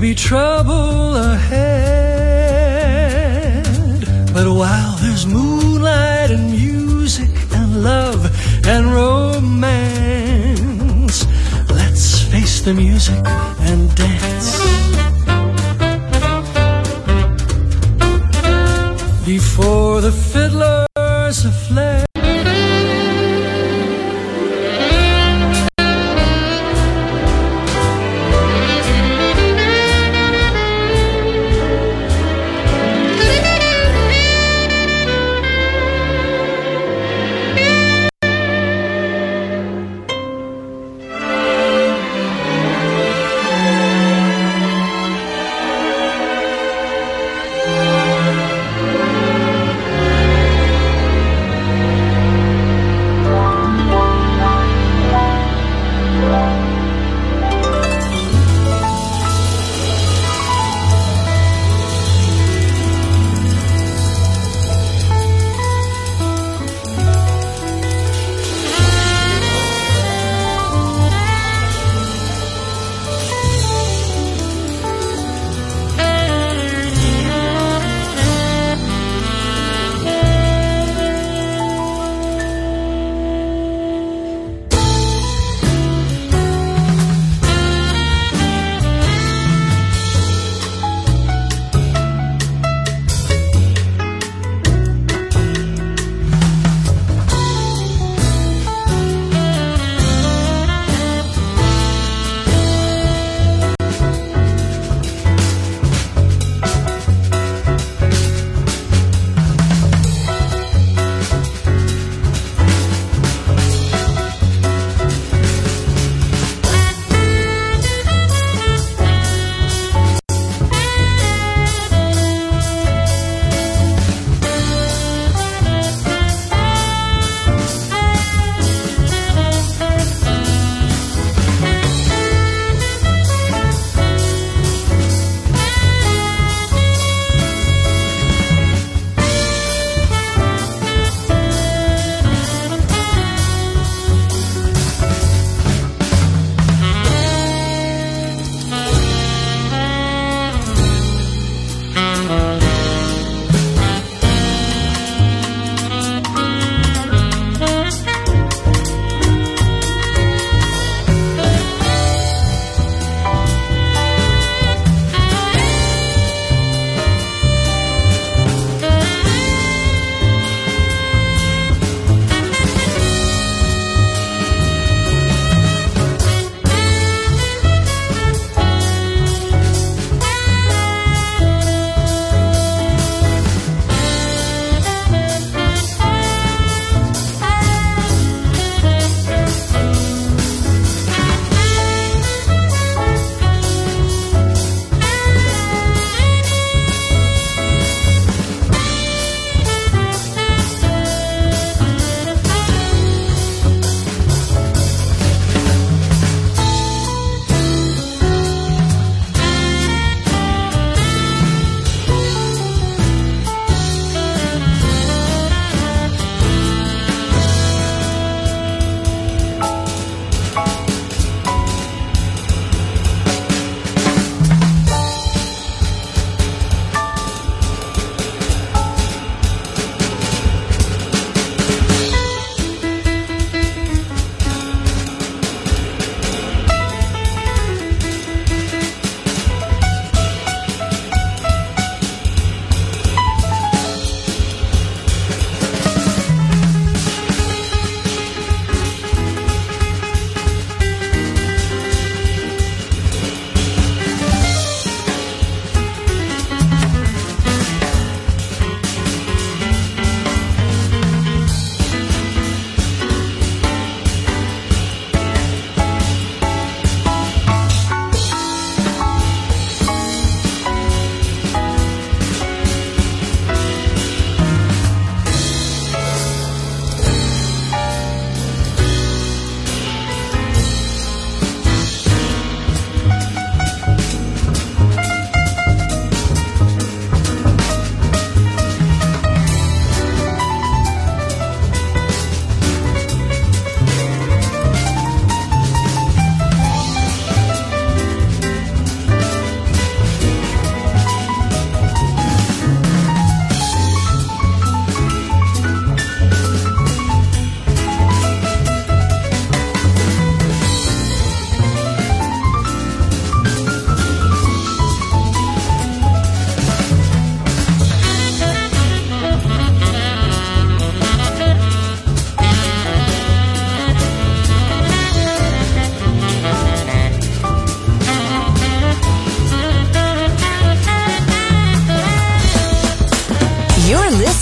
may be trouble ahead, but while there's moonlight and music and love and romance, let's face the music and dance. Before the fiddlers are fled,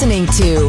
listening to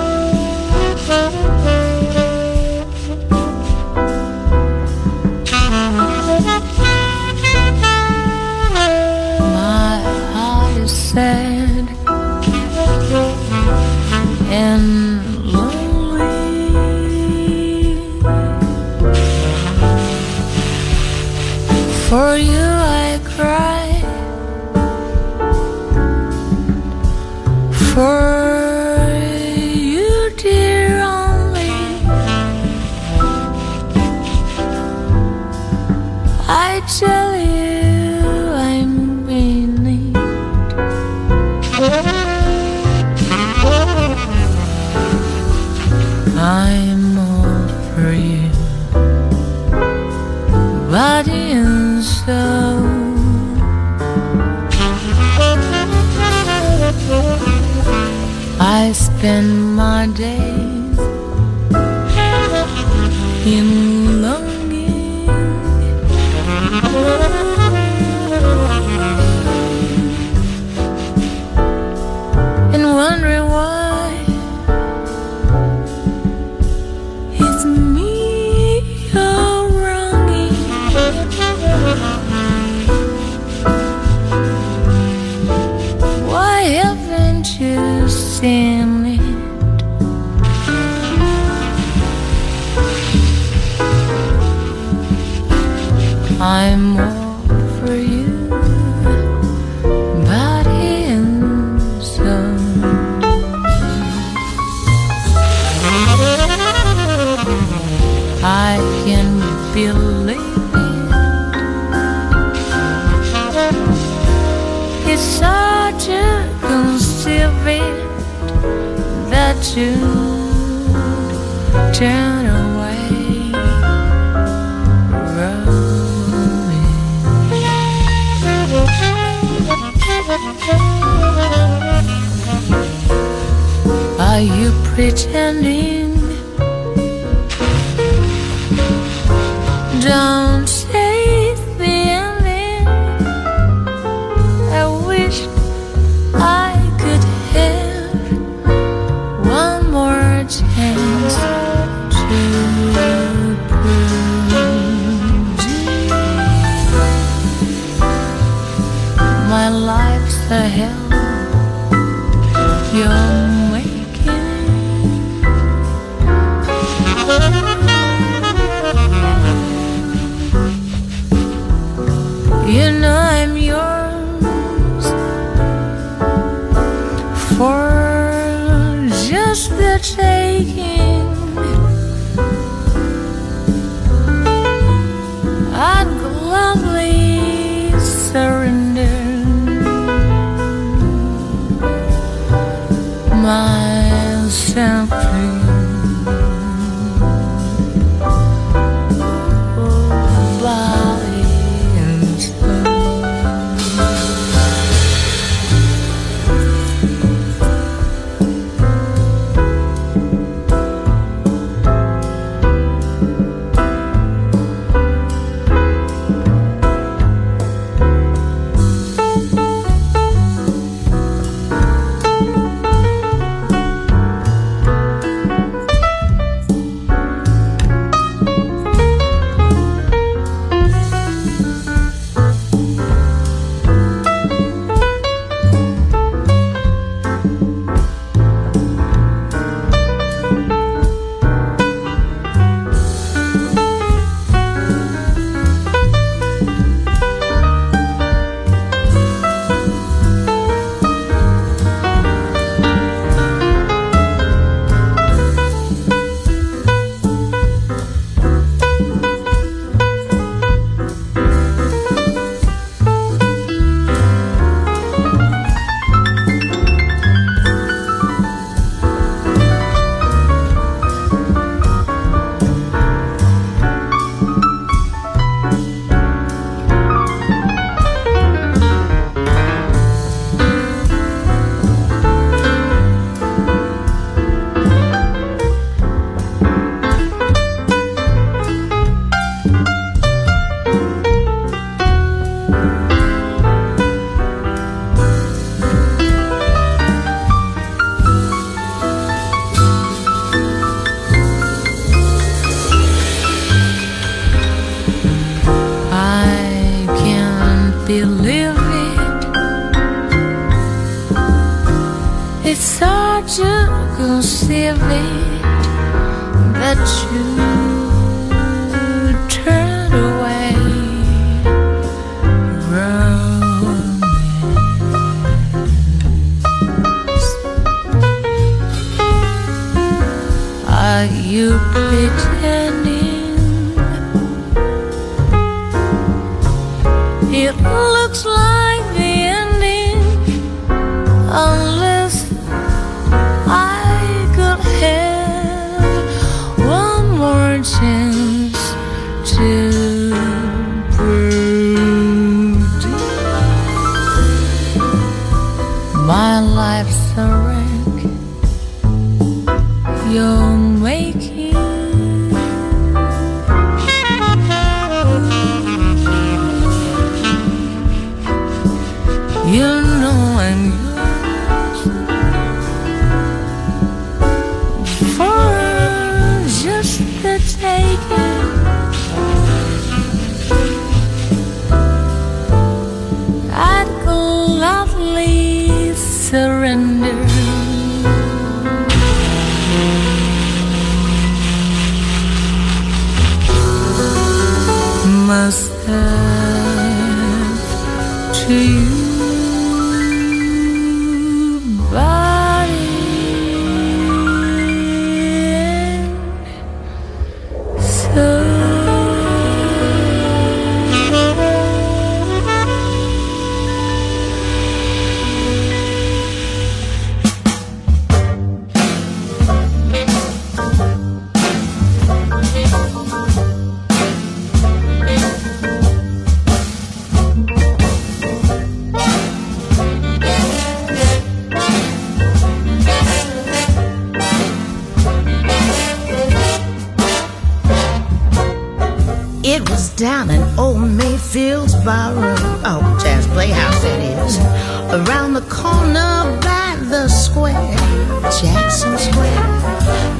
My heart is sad and lonely. For you I cry, for tell you I'm in need. I'm all for you, body and soul. I spend my days in love, and wondering why it's me you're wronging. Why haven't you seen it? I'm all for you. I can believe it. It's hard to conceive it, that you turn away, Roby. Are you pretending? Don't say the ending. I wish I could have one more chance to prove you. My life's a hell you're making. You know I'm yours for just the taking. I'd gladly surrender myself to you. Bye. you'll see a bit that you turn away romance. Are you pretending? It looks like the ending, unless I could have one more chance to prove my life's a wreck you're making. You know I'm yours for just the taking. I'd gladly surrender. Must have to you. Down in Old Mayfield's barroom, oh, Jazz Playhouse it is, around the corner by the square, Jackson Square.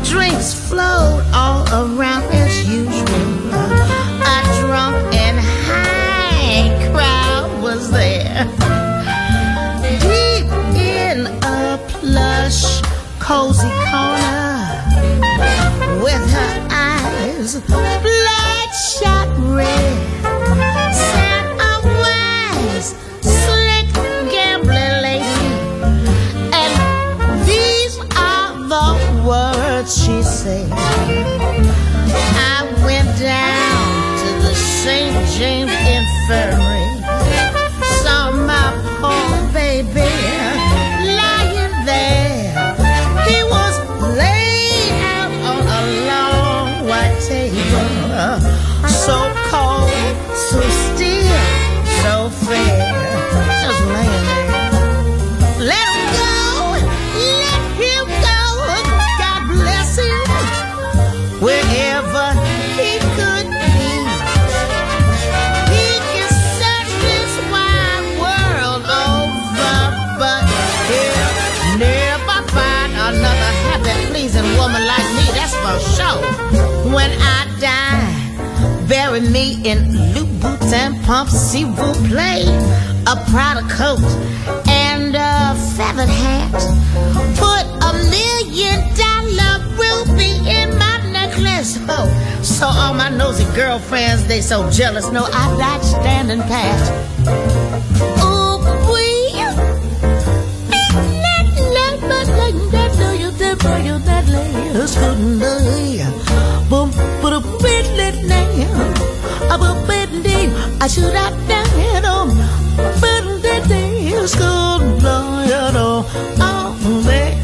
Drinks flowed all around as usual. A drunk and high crowd was there. Deep in a plush, cozy corner, with her eyes bloodshot red, sat a wise, slick gambling lady, and these are the words she said. I went down to the Saint James Infirmary, saw my poor baby lying there. He was laid out on a long white table, so cold, so still, so fair, just laying there. Let him go, let him go, God bless him, wherever he could be. He can search this wide world over, but he'll never find another happy, pleasing woman like me, that's for sure. When I die, bury me in loop boots and pumps, s'il vous plaît, a Prada coat and a feathered hat. Put $1 million ruby in my necklace. Oh, so all my nosy girlfriends, they so jealous, no, I died standing pat. Ooh, wee. I should have done it all, but the day is good, blow it all day.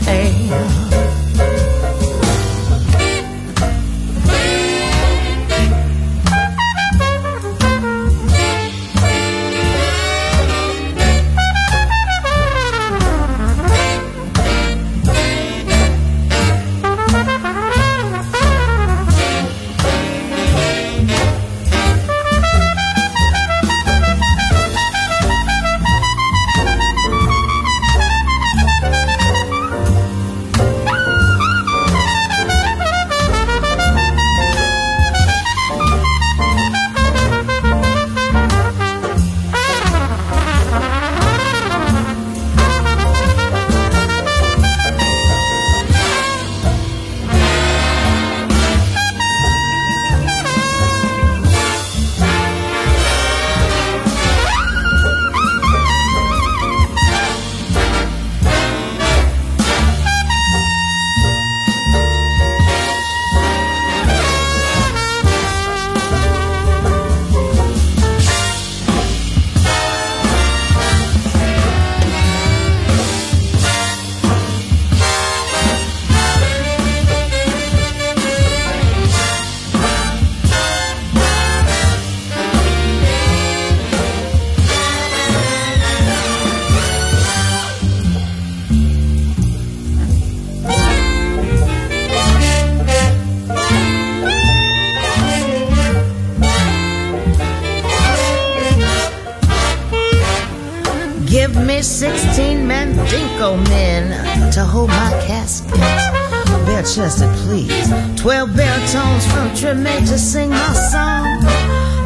Rochester, please. 12 baritones from Tremaine to sing my song.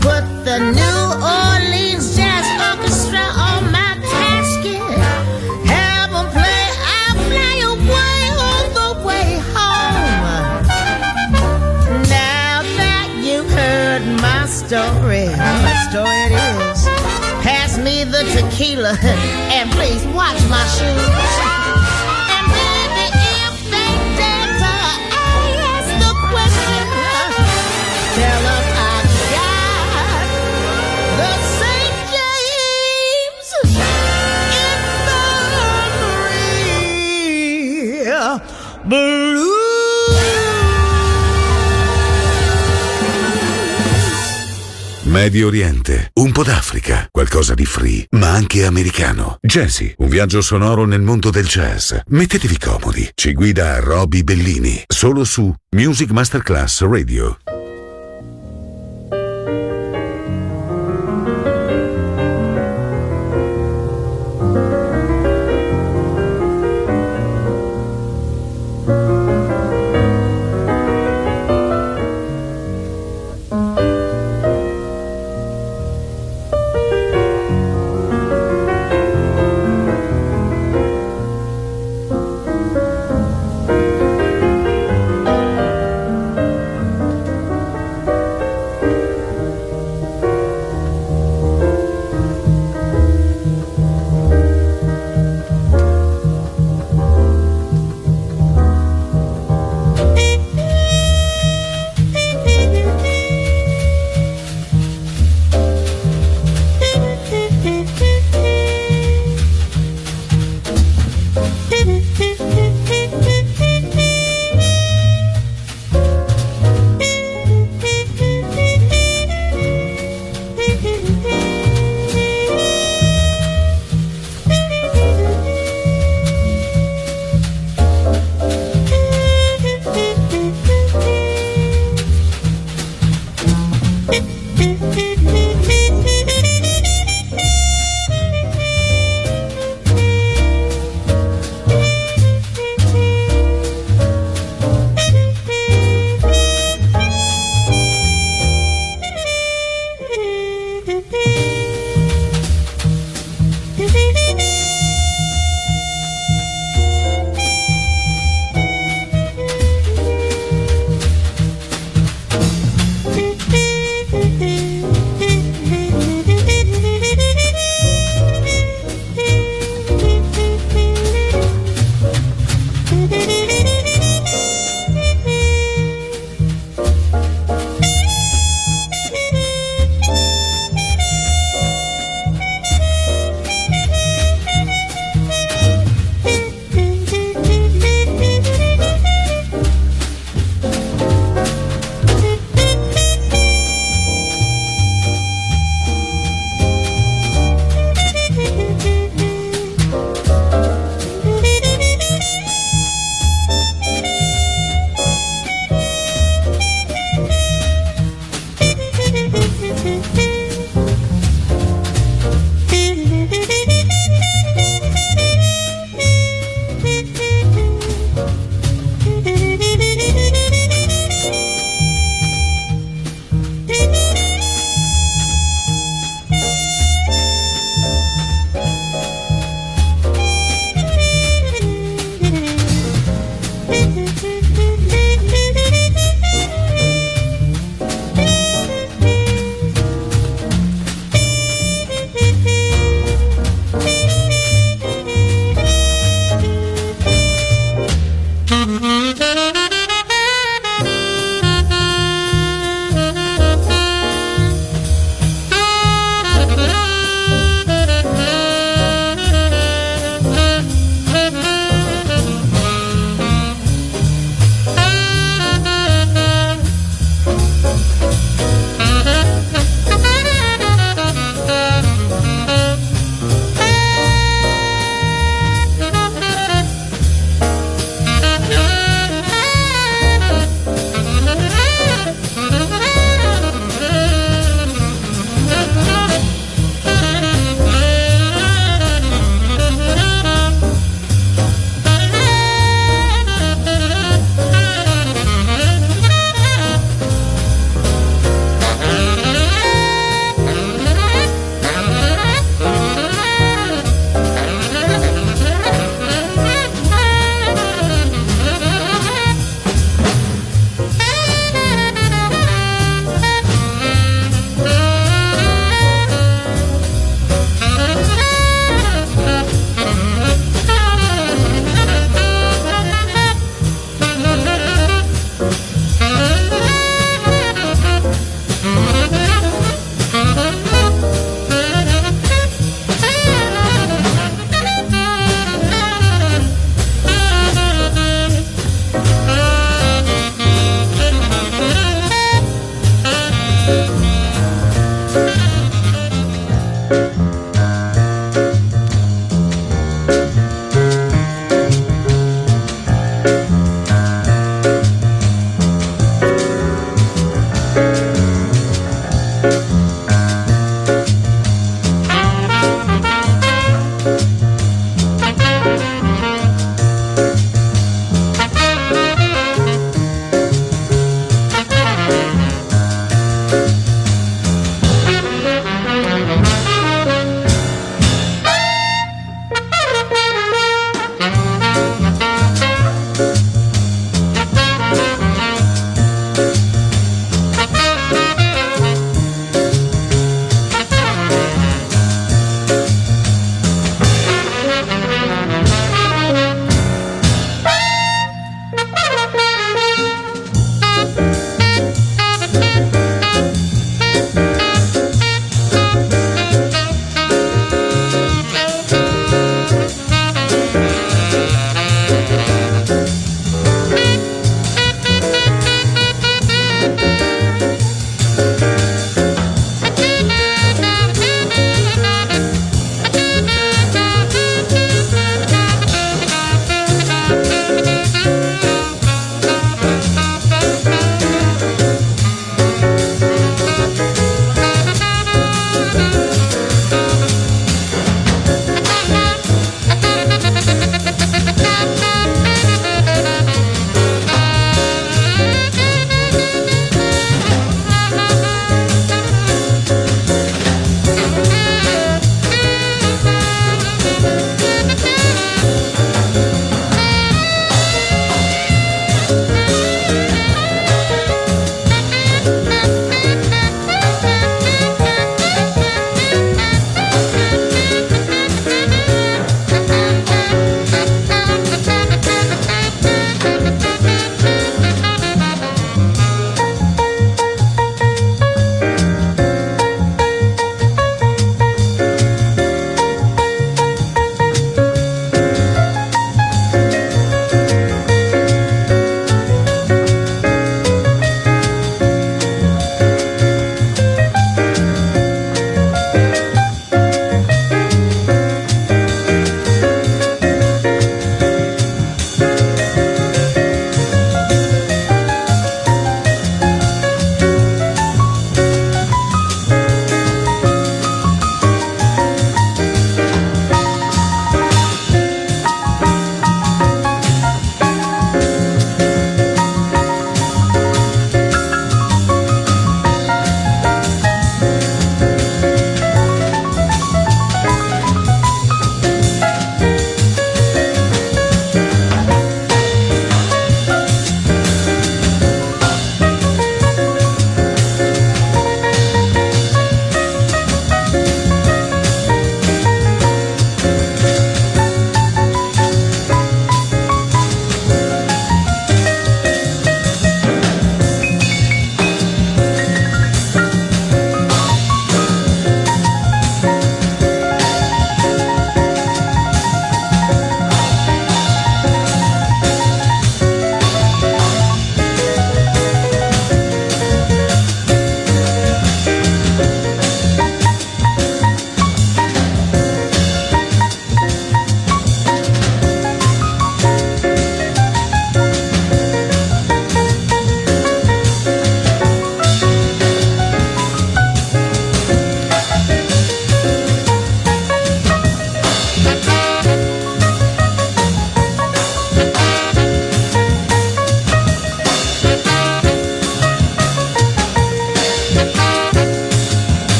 Put the New Orleans Jazz Orchestra on my casket. Have them play, I'll fly away on the way home. Now that you've heard my story it is. Pass me the tequila and please watch my shoes. Tell them I got the Saint James Infirmary Blues. Medio Oriente, un po' d'Africa, qualcosa di free, ma anche americano. Jazzy, un viaggio sonoro nel mondo del jazz. Mettetevi comodi, ci guida Roby Bellini, solo su Music Masterclass Radio.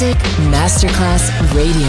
Music Masterclass Radio.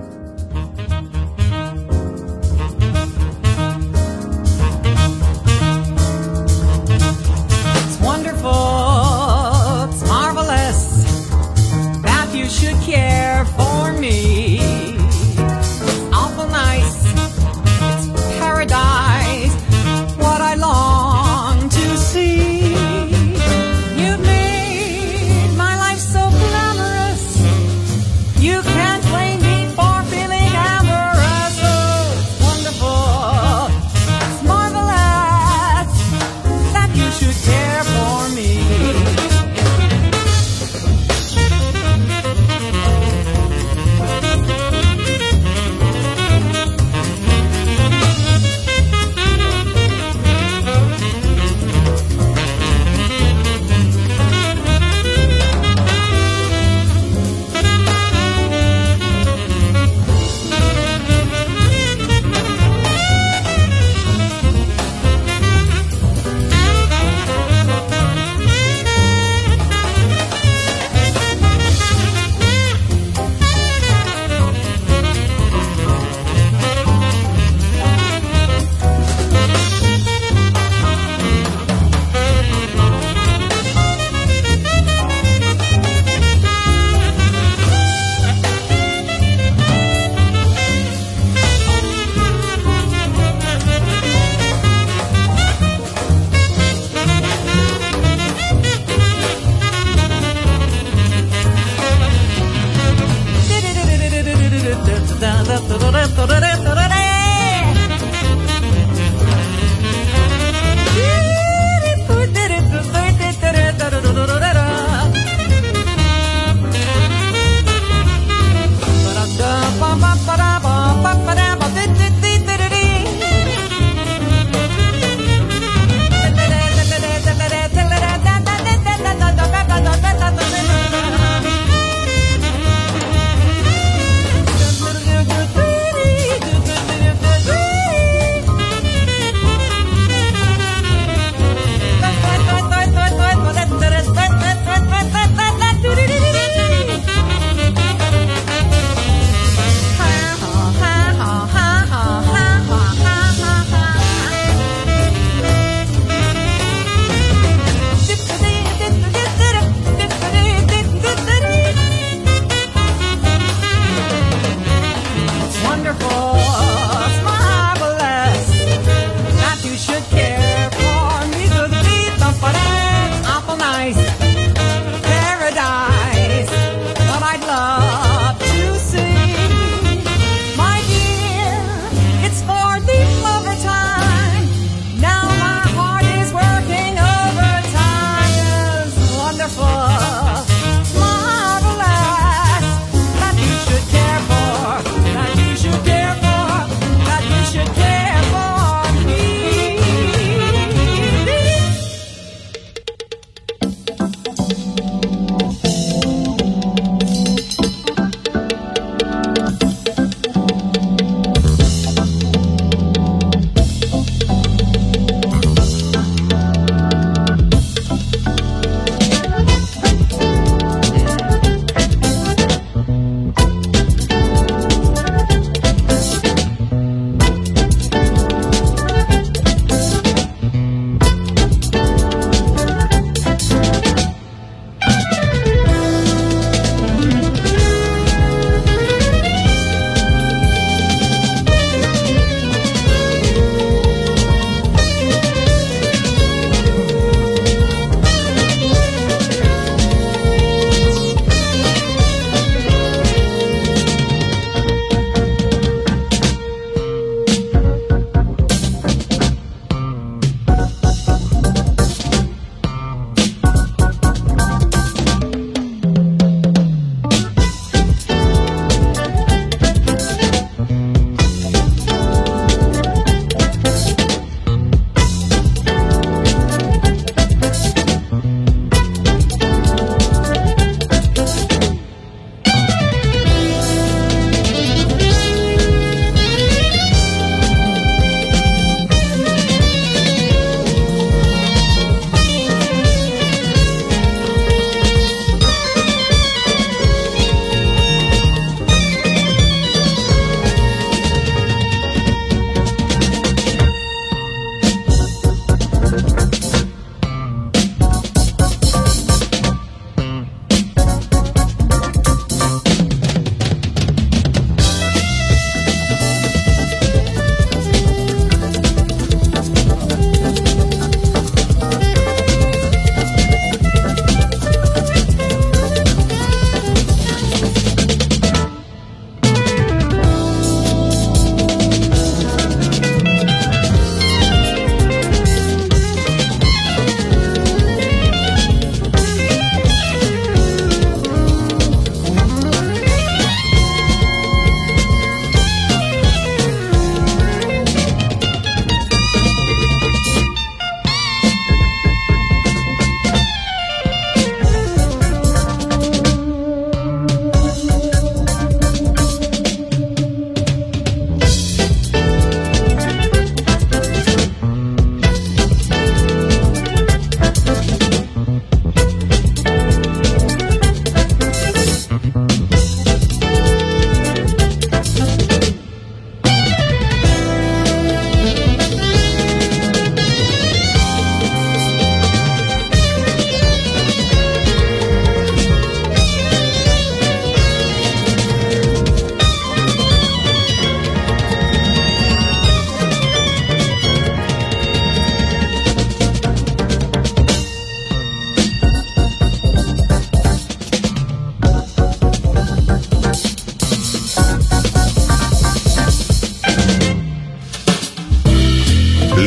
It's wonderful, it's marvelous that you should care for me. It's awful nice, it's paradise, what I long to see. You can't blame me for being